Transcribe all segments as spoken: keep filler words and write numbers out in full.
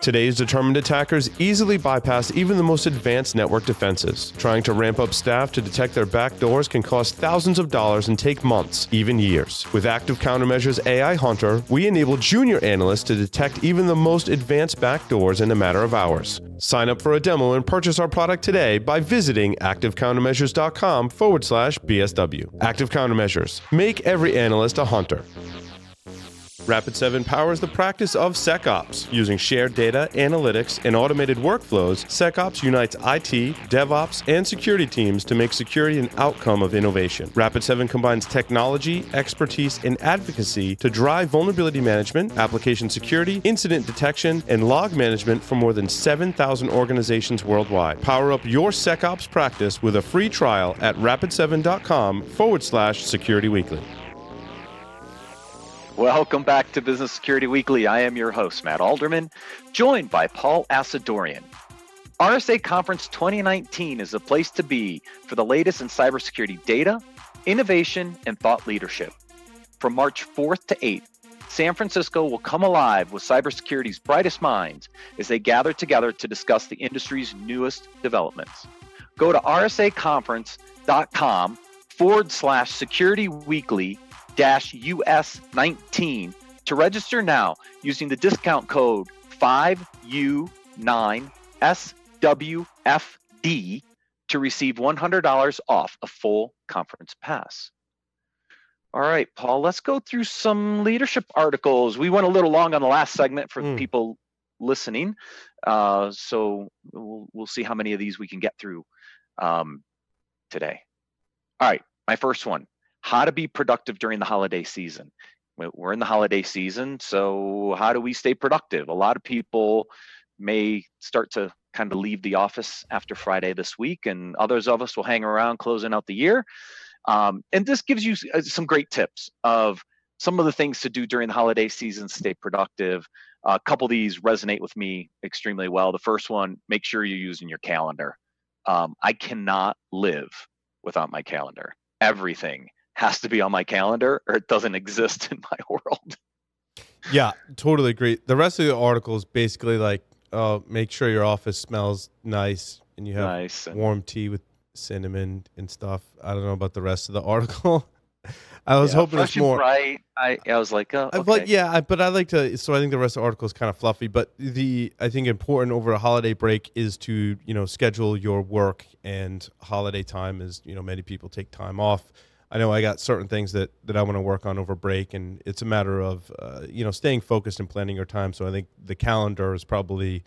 Today's determined attackers easily bypass even the most advanced network defenses. Trying to ramp up staff to detect their backdoors can cost thousands of dollars and take months, even years. With Active Countermeasures A I Hunter, we enable junior analysts to detect even the most advanced backdoors in a matter of hours. Sign up for a demo and purchase our product today by visiting activecountermeasures.com forward slash BSW. Active Countermeasures. Make every analyst a hunter. Rapid seven powers the practice of SecOps. Using shared data, analytics, and automated workflows, SecOps unites I T, DevOps, and security teams to make security an outcome of innovation. Rapid seven combines technology, expertise, and advocacy to drive vulnerability management, application security, incident detection, and log management for more than seven thousand organizations worldwide. Power up your SecOps practice with a free trial at rapid seven dot com forward slash security weekly. Welcome back to Business Security Weekly. I am your host, Matt Alderman, joined by Paul Asadorian. R S A Conference twenty nineteen is the place to be for the latest in cybersecurity data, innovation, and thought leadership. From March fourth to eighth, San Francisco will come alive with cybersecurity's brightest minds as they gather together to discuss the industry's newest developments. Go to rsaconference.com forward slash security weekly dash U S nineteen to register now using the discount code five U nine S W F D to receive one hundred dollars off a full conference pass. All right, Paul, let's go through some leadership articles. We went a little long on the last segment for mm. people listening, uh, so we'll, we'll see how many of these we can get through um, today. All right, my first one. How to be productive during the holiday season. We're in the holiday season, so how do we stay productive? A lot of people may start to kind of leave the office after Friday this week, and others of us will hang around closing out the year. Um, and this gives you some great tips of some of the things to do during the holiday season to stay productive. A couple of these resonate with me extremely well. The first one, make sure you're using your calendar. Um, I cannot live without my calendar. Everything has to be on my calendar or it doesn't exist in my world. Yeah, totally agree. The rest of the article is basically like, uh, make sure your office smells nice and you have nice and warm tea with cinnamon and stuff. I don't know about the rest of the article. I was yeah, hoping it's more. Right. I, I was like, oh, okay. But yeah, I, but I like to, so I think the rest of the article is kind of fluffy, but the, I think important over a holiday break is to, you know, schedule your work, and holiday time is, you know, many people take time off. I know I got certain things that, that I want to work on over break, and it's a matter of, uh, you know, staying focused and planning your time. So I think the calendar is probably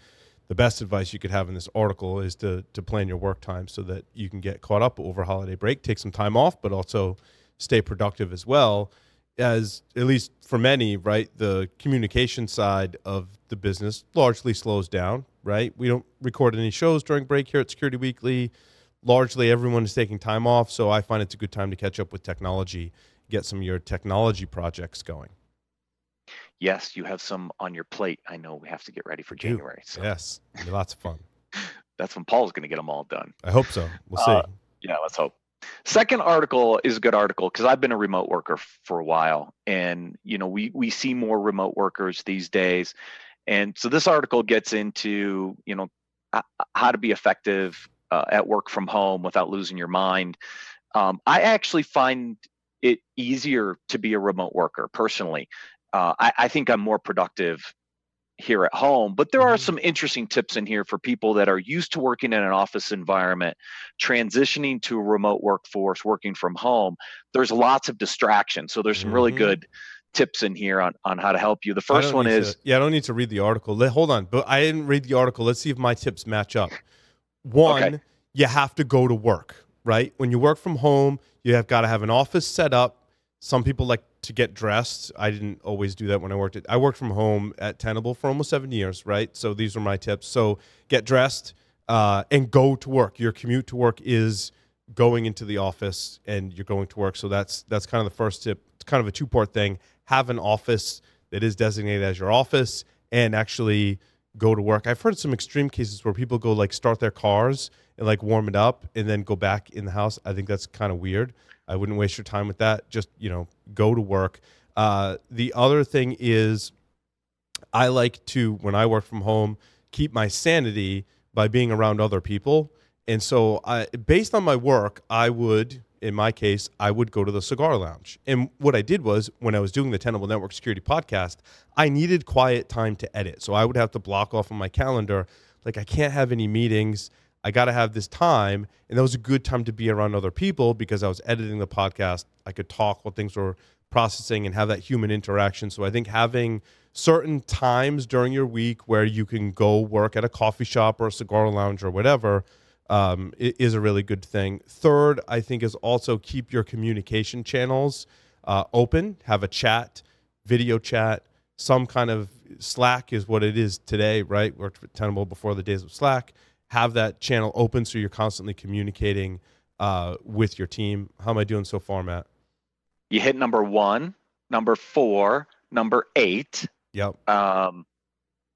the best advice you could have in this article, is to to plan your work time so that you can get caught up over holiday break, take some time off, but also stay productive as well as, at least for many, right, the communication side of the business largely slows down, right? We don't record any shows during break here at Security Weekly. Largely, everyone is taking time off, so I find it's a good time to catch up with technology, get some of your technology projects going. Yes, you have some on your plate. I know we have to get ready for January. So. Yes, lots of fun. That's when Paul's going to get them all done. I hope so. We'll uh, see. Yeah, let's hope. Second article is a good article because I've been a remote worker for a while, and you know we we see more remote workers these days, and so this article gets into you know how to be effective Uh, at work from home without losing your mind. Um, I actually find it easier to be a remote worker personally. Uh, I, I think I'm more productive here at home, but there are some interesting tips in here for people that are used to working in an office environment, transitioning to a remote workforce, working from home. There's lots of distractions. So there's some really mm-hmm. good tips in here on, on how to help you. The first one is... To, yeah, I don't need to read the article. Let, hold on, but I didn't read the article. Let's see if my tips match up. One, okay. You have to go to work, right? When you work from home, you have got to have an office set up. Some people like to get dressed. I didn't always do that when I worked at, I worked from home at Tenable for almost seven years, right? So these were my tips. So get dressed uh, and go to work. Your commute to work is going into the office and you're going to work. So that's, that's kind of the first tip. It's kind of a two-part thing. Have an office that is designated as your office and actually go to work. I've heard some extreme cases where people go like start their cars and like warm it up and then go back in the house. I think that's kind of weird. I wouldn't waste your time with that. Just, you know, go to work. Uh, the other thing is I like to, when I work from home, keep my sanity by being around other people. And so I, based on my work, I would, in my case, I would go to the cigar lounge. And what I did was, when I was doing the Tenable Network Security podcast, I needed quiet time to edit. So I would have to block off on my calendar, like I can't have any meetings. I got to have this time. And that was a good time to be around other people because I was editing the podcast. I could talk while things were processing and have that human interaction. So I think having certain times during your week where you can go work at a coffee shop or a cigar lounge or whatever um, is a really good thing. Third, I think is also keep your communication channels uh, open. Have a chat, video chat, some kind of Slack is what it is today, right? Worked for Tenable before the days of Slack. Have that channel open so you're constantly communicating uh, with your team. How am I doing so far, Matt? You hit number one, number four, number eight. Yep. Um,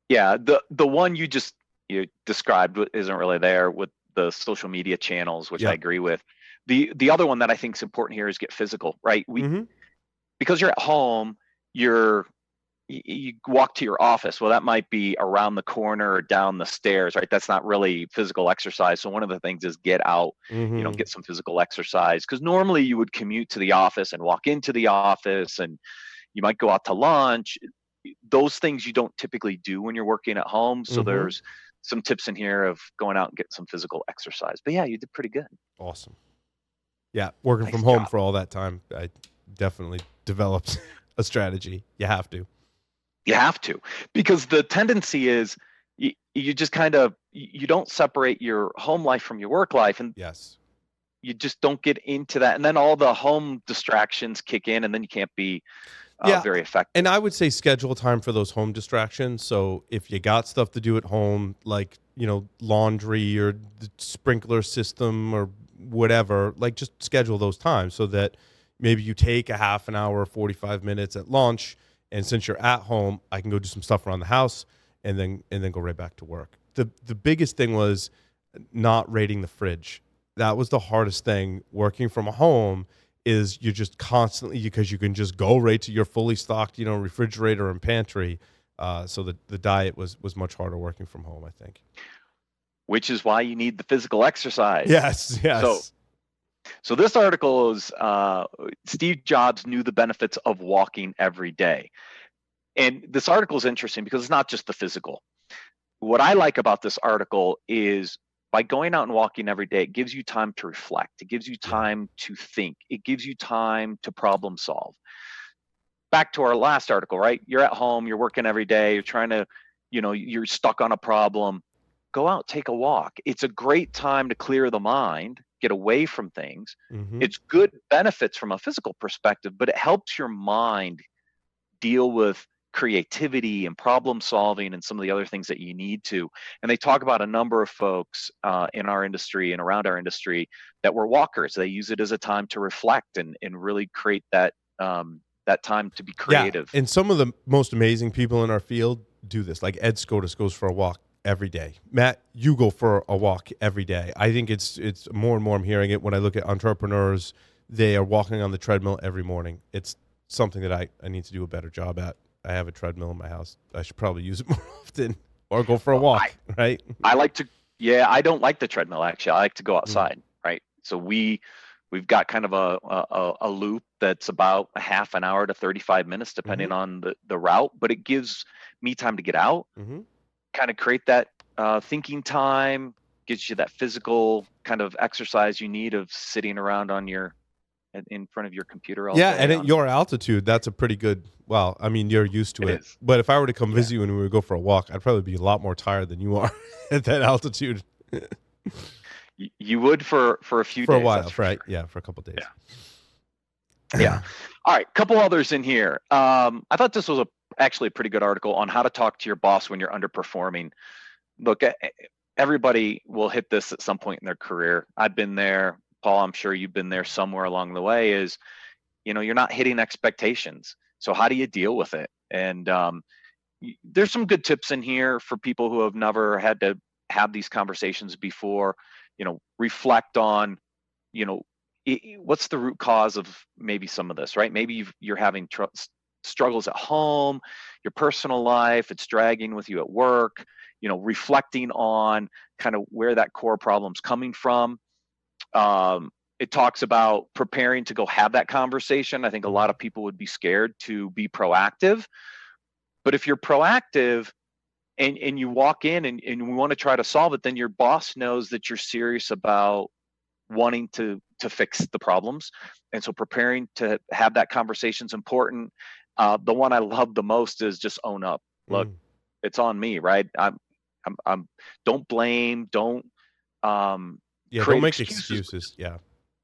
yeah, the the one you just you described isn't really there with the social media channels, which yep. I agree with. The the other one that I think is important here is get physical, right? We mm-hmm. because you're at home, you're you walk to your office. Well, that might be around the corner or down the stairs, right? That's not really physical exercise. So one of the things is get out, mm-hmm. you know, get some physical exercise. Because normally you would commute to the office and walk into the office and you might go out to lunch. Those things you don't typically do when you're working at home. So mm-hmm. there's some tips in here of going out and getting some physical exercise. But yeah, you did pretty good. Awesome. Yeah, working nice from home job. For all that time, I definitely developed a strategy. You have to. You have to, because the tendency is you, you just kind of, you don't separate your home life from your work life. And yes, you just don't get into that. And then all the home distractions kick in and then you can't be uh, yeah. very effective. And I would say schedule time for those home distractions. So if you got stuff to do at home, like, you know, laundry or the sprinkler system or whatever, like just schedule those times so that maybe you take a half an hour, forty-five minutes at lunch. And since you're at home, I can go do some stuff around the house and then and then go right back to work. The the biggest thing was not raiding the fridge. That was the hardest thing working from home is you're just constantly, because you can just go right to your fully stocked, you know, refrigerator and pantry. Uh, so the, the diet was was much harder working from home, I think. Which is why you need the physical exercise. Yes, yes. So, So this article is uh, Steve Jobs knew the benefits of walking every day. And this article is interesting because it's not just the physical. What I like about this article is by going out and walking every day, it gives you time to reflect. It gives you time to think. It gives you time to problem solve. Back to our last article, right? You're at home, you're working every day, you're trying to, you know, you're stuck on a problem. Go out, take a walk. It's a great time to clear the mind. Get away from things. Mm-hmm. It's good benefits from a physical perspective, but it helps your mind deal with creativity and problem solving and some of the other things that you need to. And they talk about a number of folks uh, in our industry and around our industry that were walkers. They use it as a time to reflect and, and really create that um, that time to be creative. Yeah. And some of the most amazing people in our field do this. Like Ed Skoudis goes for a walk every day. Matt, you go for a walk every day. I think it's it's more and more I'm hearing it when I look at entrepreneurs. They are walking on the treadmill every morning. It's something that I, I need to do a better job at. I have a treadmill in my house. I should probably use it more often or go for a walk, I, right? I like to, yeah, I don't like the treadmill actually. I like to go outside, mm-hmm. right? So we, we've got kind of a, a, a loop that's about a half an hour to thirty-five minutes, depending mm-hmm. on the, the route, but it gives me time to get out. Mm-hmm. Kind of create that uh, thinking time, gets you that physical kind of exercise you need of sitting around on your, in front of your computer. All yeah, and at your altitude, that's a pretty good, well, I mean, you're used to it. it. But if I were to come yeah. visit you and we would go for a walk, I'd probably be a lot more tired than you are at that altitude. You would for, for a few for days. For a while, right? Sure. Yeah, for a couple of days. Yeah. yeah. All right, couple others in here. Um, I thought this was a actually a pretty good article on how to talk to your boss when you're underperforming. Look, everybody will hit this at some point in their career. I've been there. Paul, I'm sure you've been there somewhere along the way is, you know, you're not hitting expectations. So how do you deal with it? And um, there's some good tips in here for people who have never had to have these conversations before. You know, reflect on, you know, it, what's the root cause of maybe some of this, right? Maybe you've, you're having tr- struggles at home, your personal life, it's dragging with you at work, you know, reflecting on kind of where that core problem's coming from. Um, It talks about preparing to go have that conversation. I think a lot of people would be scared to be proactive. But if you're proactive and, and you walk in and, and we want to try to solve it, then your boss knows that you're serious about wanting to, to fix the problems. And so preparing to have that conversation is important. Uh, the one I love the most is just own up. Look, mm. it's on me, right? I'm, I'm, I'm don't blame, don't um, yeah, create don't make excuses. excuses. Yeah.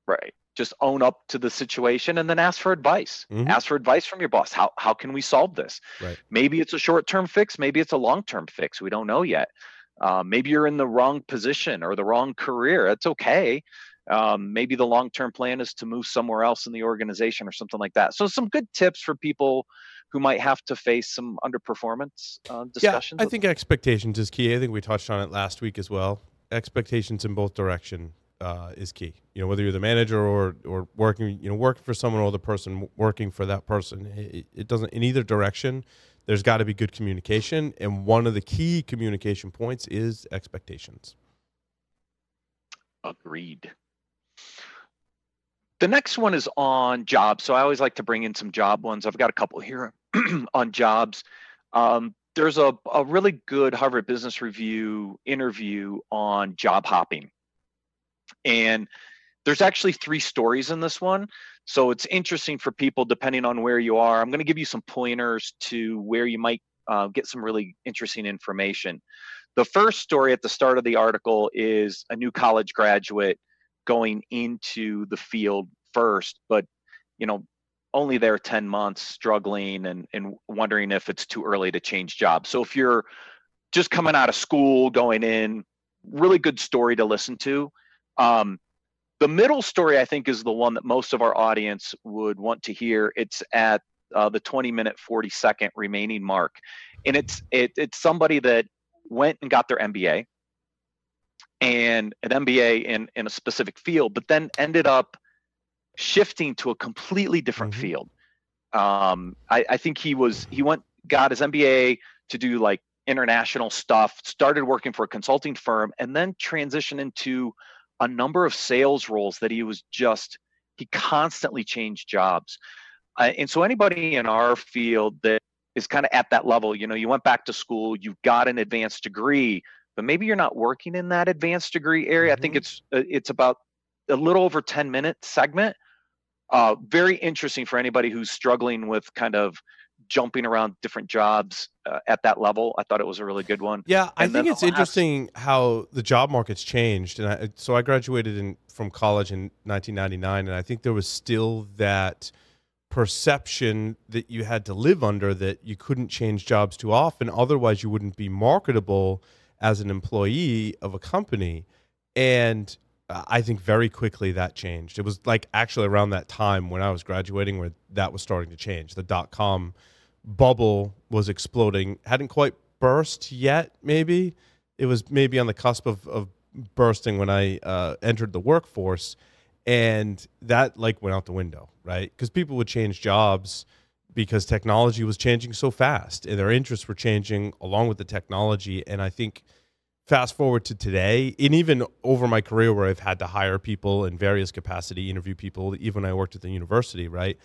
Right. Just own up to the situation and then ask for advice. Mm-hmm. Ask for advice from your boss. How how can we solve this? Right. Maybe it's a short-term fix. Maybe it's a long-term fix. We don't know yet. Uh, maybe you're in the wrong position or the wrong career. It's okay. Um, maybe the long-term plan is to move somewhere else in the organization or something like that. So some good tips for people who might have to face some underperformance uh, discussions. Yeah, I think them. expectations is key. I think we touched on it last week as well. Expectations in both directions. Uh, is key. You know, whether you're the manager or or working, you know, working for someone or the person working for that person, it, it doesn't, in either direction, there's got to be good communication. And one of the key communication points is expectations. Agreed. The next one is on jobs. So I always like to bring in some job ones. I've got a couple here on jobs. Um, there's a, a really good Harvard Business Review interview on job hopping. And there's actually three stories in this one. So it's interesting for people, depending on where you are. I'm going to give you some pointers to where you might uh, get some really interesting information. The first story at the start of the article is a new college graduate going into the field first, but, you know, only there ten months, struggling and, and wondering if it's too early to change jobs. So if you're just coming out of school, going in, really good story to listen to. Um, the middle story, I think, is the one that most of our audience would want to hear. It's at uh, the twenty minute, forty second remaining mark. And it's, it, it's somebody that went and got their M B A and an M B A in, in a specific field, but then ended up shifting to a completely different mm-hmm. field. Um, I, I think he was, he went, got his M B A to do like international stuff, started working for a consulting firm, and then transitioned into a number of sales roles that he was just, he constantly changed jobs. Uh, and so anybody in our field that is kind of at that level, you know, you went back to school, you got an advanced degree, but maybe you're not working in that advanced degree area. Mm-hmm. I think it's, it's about a little over ten minute segment. Uh, very interesting for anybody who's struggling with kind of jumping around different jobs uh, at that level. I thought it was a really good one. Yeah, I think it's interesting how the job market's changed. And I, so I graduated in, from college in nineteen ninety-nine, and I think there was still that perception that you had to live under, that you couldn't change jobs too often, otherwise you wouldn't be marketable as an employee of a company. And I think very quickly that changed. It was like actually around that time when I was graduating where that was starting to change. The dot-com bubble was exploding. Hadn't quite burst yet, maybe. It was maybe on the cusp of, of bursting when I uh, entered the workforce. And that like went out the window, right? Because people would change jobs because technology was changing so fast. And their interests were changing along with the technology. And I think... fast forward to today, and even over my career where I've had to hire people in various capacity, interview people, even when I worked at the university, right?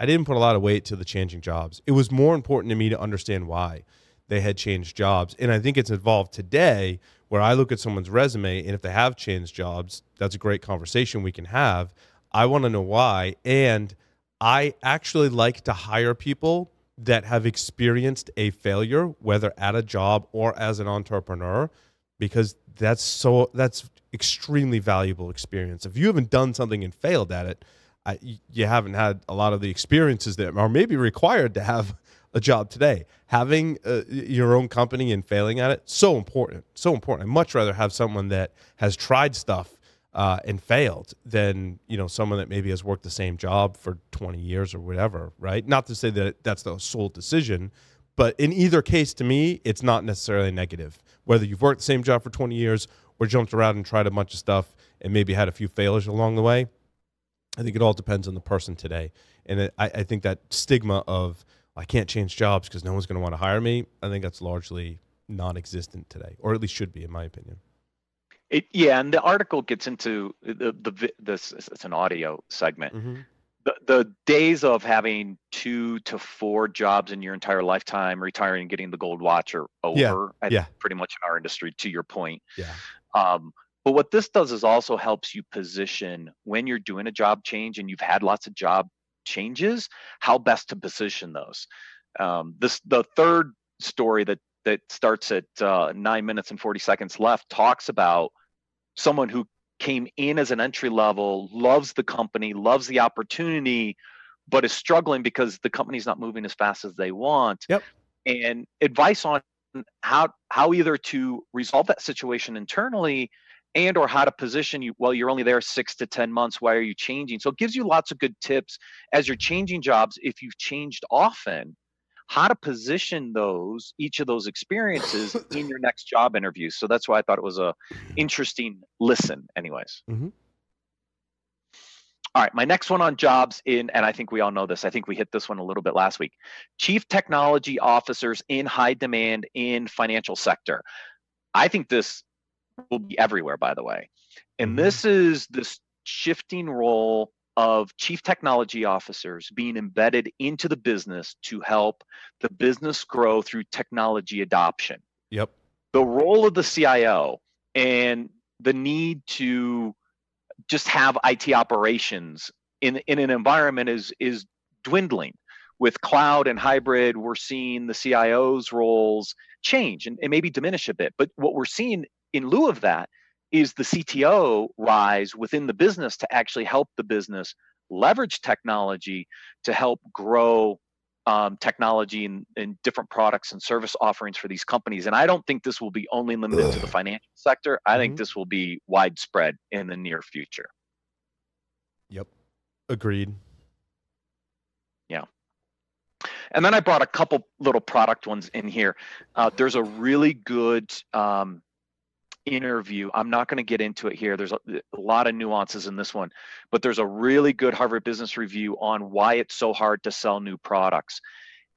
I didn't put a lot of weight to the changing jobs. It was more important to me to understand why they had changed jobs. And I think it's evolved today where I look at someone's resume, and if they have changed jobs, that's a great conversation we can have. I want to know why. And I actually like to hire people that have experienced a failure, whether at a job or as an entrepreneur, because that's so that's extremely valuable experience. If you haven't done something and failed at it, I, you haven't had a lot of the experiences that are maybe required to have a job today. Having uh, your own company and failing at it, so important, so important. I'd much rather have someone that has tried stuff uh, and failed than, you know, someone that maybe has worked the same job for twenty years or whatever, right? Not to say that that's the sole decision, but in either case, to me, it's not necessarily negative. Whether you've worked the same job for twenty years or jumped around and tried a bunch of stuff and maybe had a few failures along the way, I think it all depends on the person today. And I, I think that stigma of, I can't change jobs because no one's going to want to hire me, I think that's largely non-existent today, or at least should be, in my opinion. It, yeah, and the article gets into the the this. It's an audio segment. Mm-hmm. The the days of having two to four jobs in your entire lifetime, retiring and getting the gold watch, are over. Yeah. I yeah. Pretty much in our industry, to your point. Yeah. Um, but what this does is also helps you position when you're doing a job change and you've had lots of job changes, how best to position those. Um, this the third story that. that starts at uh, nine minutes and forty seconds left, talks about someone who came in as an entry level, loves the company, loves the opportunity, but is struggling because the company's not moving as fast as they want. Yep. And advice on how how either to resolve that situation internally and or how to position you. Well, you're only there six to ten months. Why are you changing? So it gives you lots of good tips as you're changing jobs. If you've changed often, how to position those, each of those experiences in your next job interview. So that's why I thought it was a interesting listen anyways. Mm-hmm. All right, my next one on jobs in, and I think we all know this, I think we hit this one a little bit last week. Chief technology officers in high demand in financial sector. I think this will be everywhere, by the way. And this is this shifting role of chief technology officers being embedded into the business to help the business grow through technology adoption. Yep. The role of the C I O and the need to just have I T operations in, in an environment is, is dwindling. With cloud and hybrid, we're seeing the C I O's roles change and, and maybe diminish a bit. But what we're seeing in lieu of that is the C T O rise within the business to actually help the business leverage technology to help grow um, technology and, and different products and service offerings for these companies. And I don't think this will be only limited Ugh. to the financial sector. I mm-hmm. think this will be widespread in the near future. Yep. Agreed. Yeah. And then I brought a couple little product ones in here. Uh, there's a really good, um, interview. I'm not going to get into it here. There's a, a lot of nuances in this one, but there's a really good Harvard Business Review on why it's so hard to sell new products.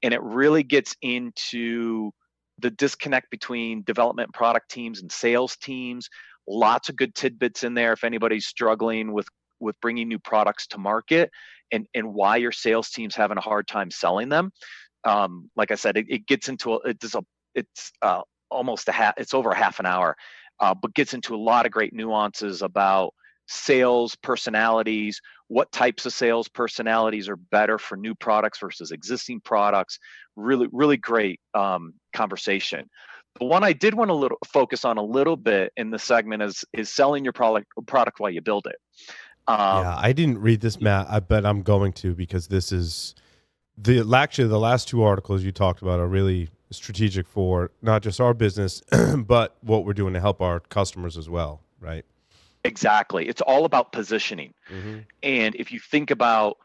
And it really gets into the disconnect between development and product teams and sales teams. Lots of good tidbits in there if anybody's struggling with, with bringing new products to market and, and why your sales team's having a hard time selling them. Um, like I said, it, it gets into, a, it does a, it's uh, almost a half, it's over a half an hour. Uh, but gets into a lot of great nuances about sales personalities, what types of sales personalities are better for new products versus existing products. Really, really great um, conversation. The one I did want to little, focus on a little bit in the segment is is selling your product product while you build it. Um, yeah, I didn't read this, Matt, but I'm going to because this is the actually the last two articles you talked about are really strategic for not just our business, but what we're doing to help our customers as well, right? Exactly. It's all about positioning. Mm-hmm. And if you think about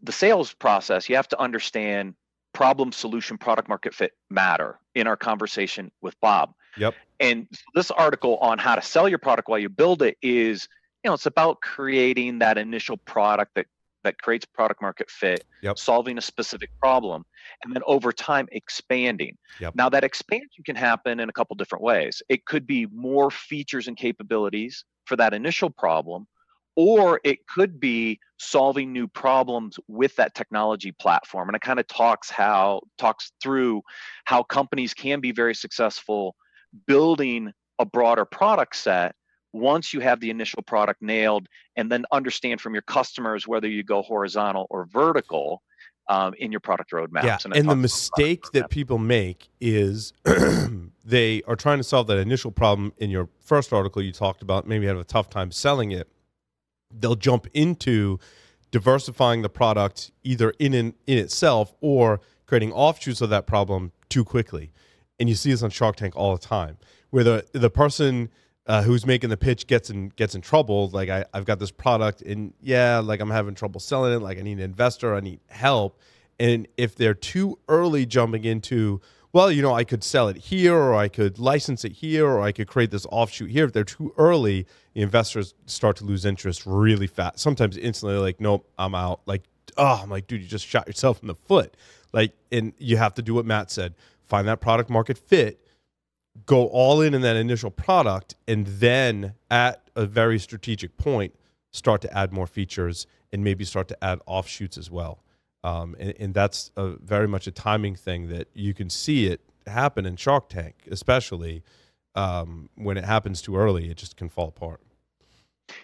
the sales process, you have to understand problem, solution, product market fit matter in our conversation with Bob. Yep. And this article on how to sell your product while you build it is, you know, it's about creating that initial product that that creates product market fit, yep. solving a specific problem, and then over time expanding. Yep. Now that expansion can happen in a couple different ways. It could be more features and capabilities for that initial problem, or it could be solving new problems with that technology platform. And it kind of talks how talks through how companies can be very successful building a broader product set once you have the initial product nailed, and then understand from your customers whether you go horizontal or vertical um, in your product roadmaps. Yeah. And, and the mistake that people make is they are trying to solve that initial problem. In your first article you talked about, maybe have a tough time selling it. They'll jump into diversifying the product either in in, in itself or creating offshoots of that problem too quickly. And you see this on Shark Tank all the time, where the the person Uh, who's making the pitch gets in gets in trouble. Like I, I've got this product, and yeah, like I'm having trouble selling it. Like I need an investor, I need help. And if they're too early jumping into, well, you know, I could sell it here, or I could license it here, or I could create this offshoot here. If they're too early, the investors start to lose interest really fast. Sometimes instantly, like, nope, I'm out. Like, oh, I'm like, dude, you just shot yourself in the foot. Like, and you have to do what Matt said. Find that product market fit, go all in in that initial product, and then at a very strategic point, start to add more features and maybe start to add offshoots as well. Um, and, and that's a, very much a timing thing that you can see it happen in Shark Tank, especially um, when it happens too early, it just can fall apart.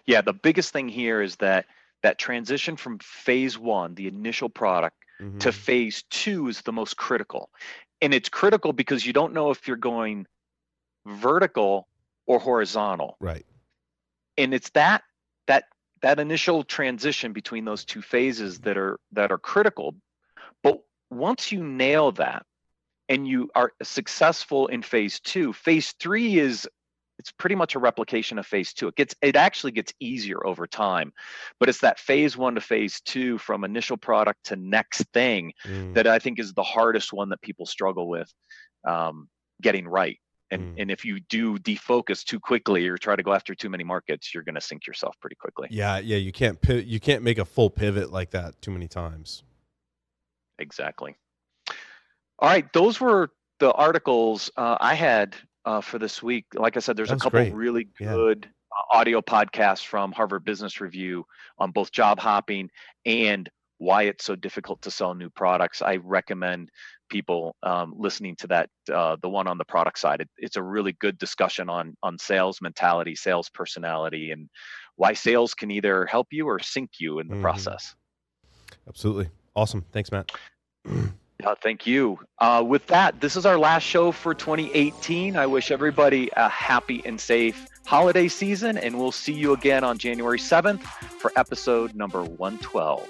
Yeah, the biggest thing here is that that transition from phase one, the initial product, mm-hmm. to phase two is the most critical. And it's critical because you don't know if you're going vertical or horizontal. Right. And it's that that that initial transition between those two phases that are that are critical. But once you nail that and you are successful in phase two, phase three is it's pretty much a replication of phase two. It gets it actually gets easier over time, but it's that phase one to phase two from initial product to next thing mm. that I think is the hardest one that people struggle with um, getting right. And mm. and if you do defocus too quickly or try to go after too many markets, you're going to sink yourself pretty quickly. Yeah, yeah, you can't you can't make a full pivot like that too many times. Exactly. All right, those were the articles uh, I had. Uh, for this week. Like I said, there's a couple great. really good yeah. uh, audio podcasts from Harvard Business Review on both job hopping and why it's so difficult to sell new products. I recommend people um, listening to that, uh, the one on the product side. It, it's a really good discussion on on sales mentality, sales personality, and why sales can either help you or sink you in the mm-hmm. process. Absolutely. Awesome. Thanks, Matt. Uh, thank you. Uh, with that, this is our last show for twenty eighteen. I wish everybody a happy and safe holiday season, and we'll see you again on January seventh for episode number one twelve.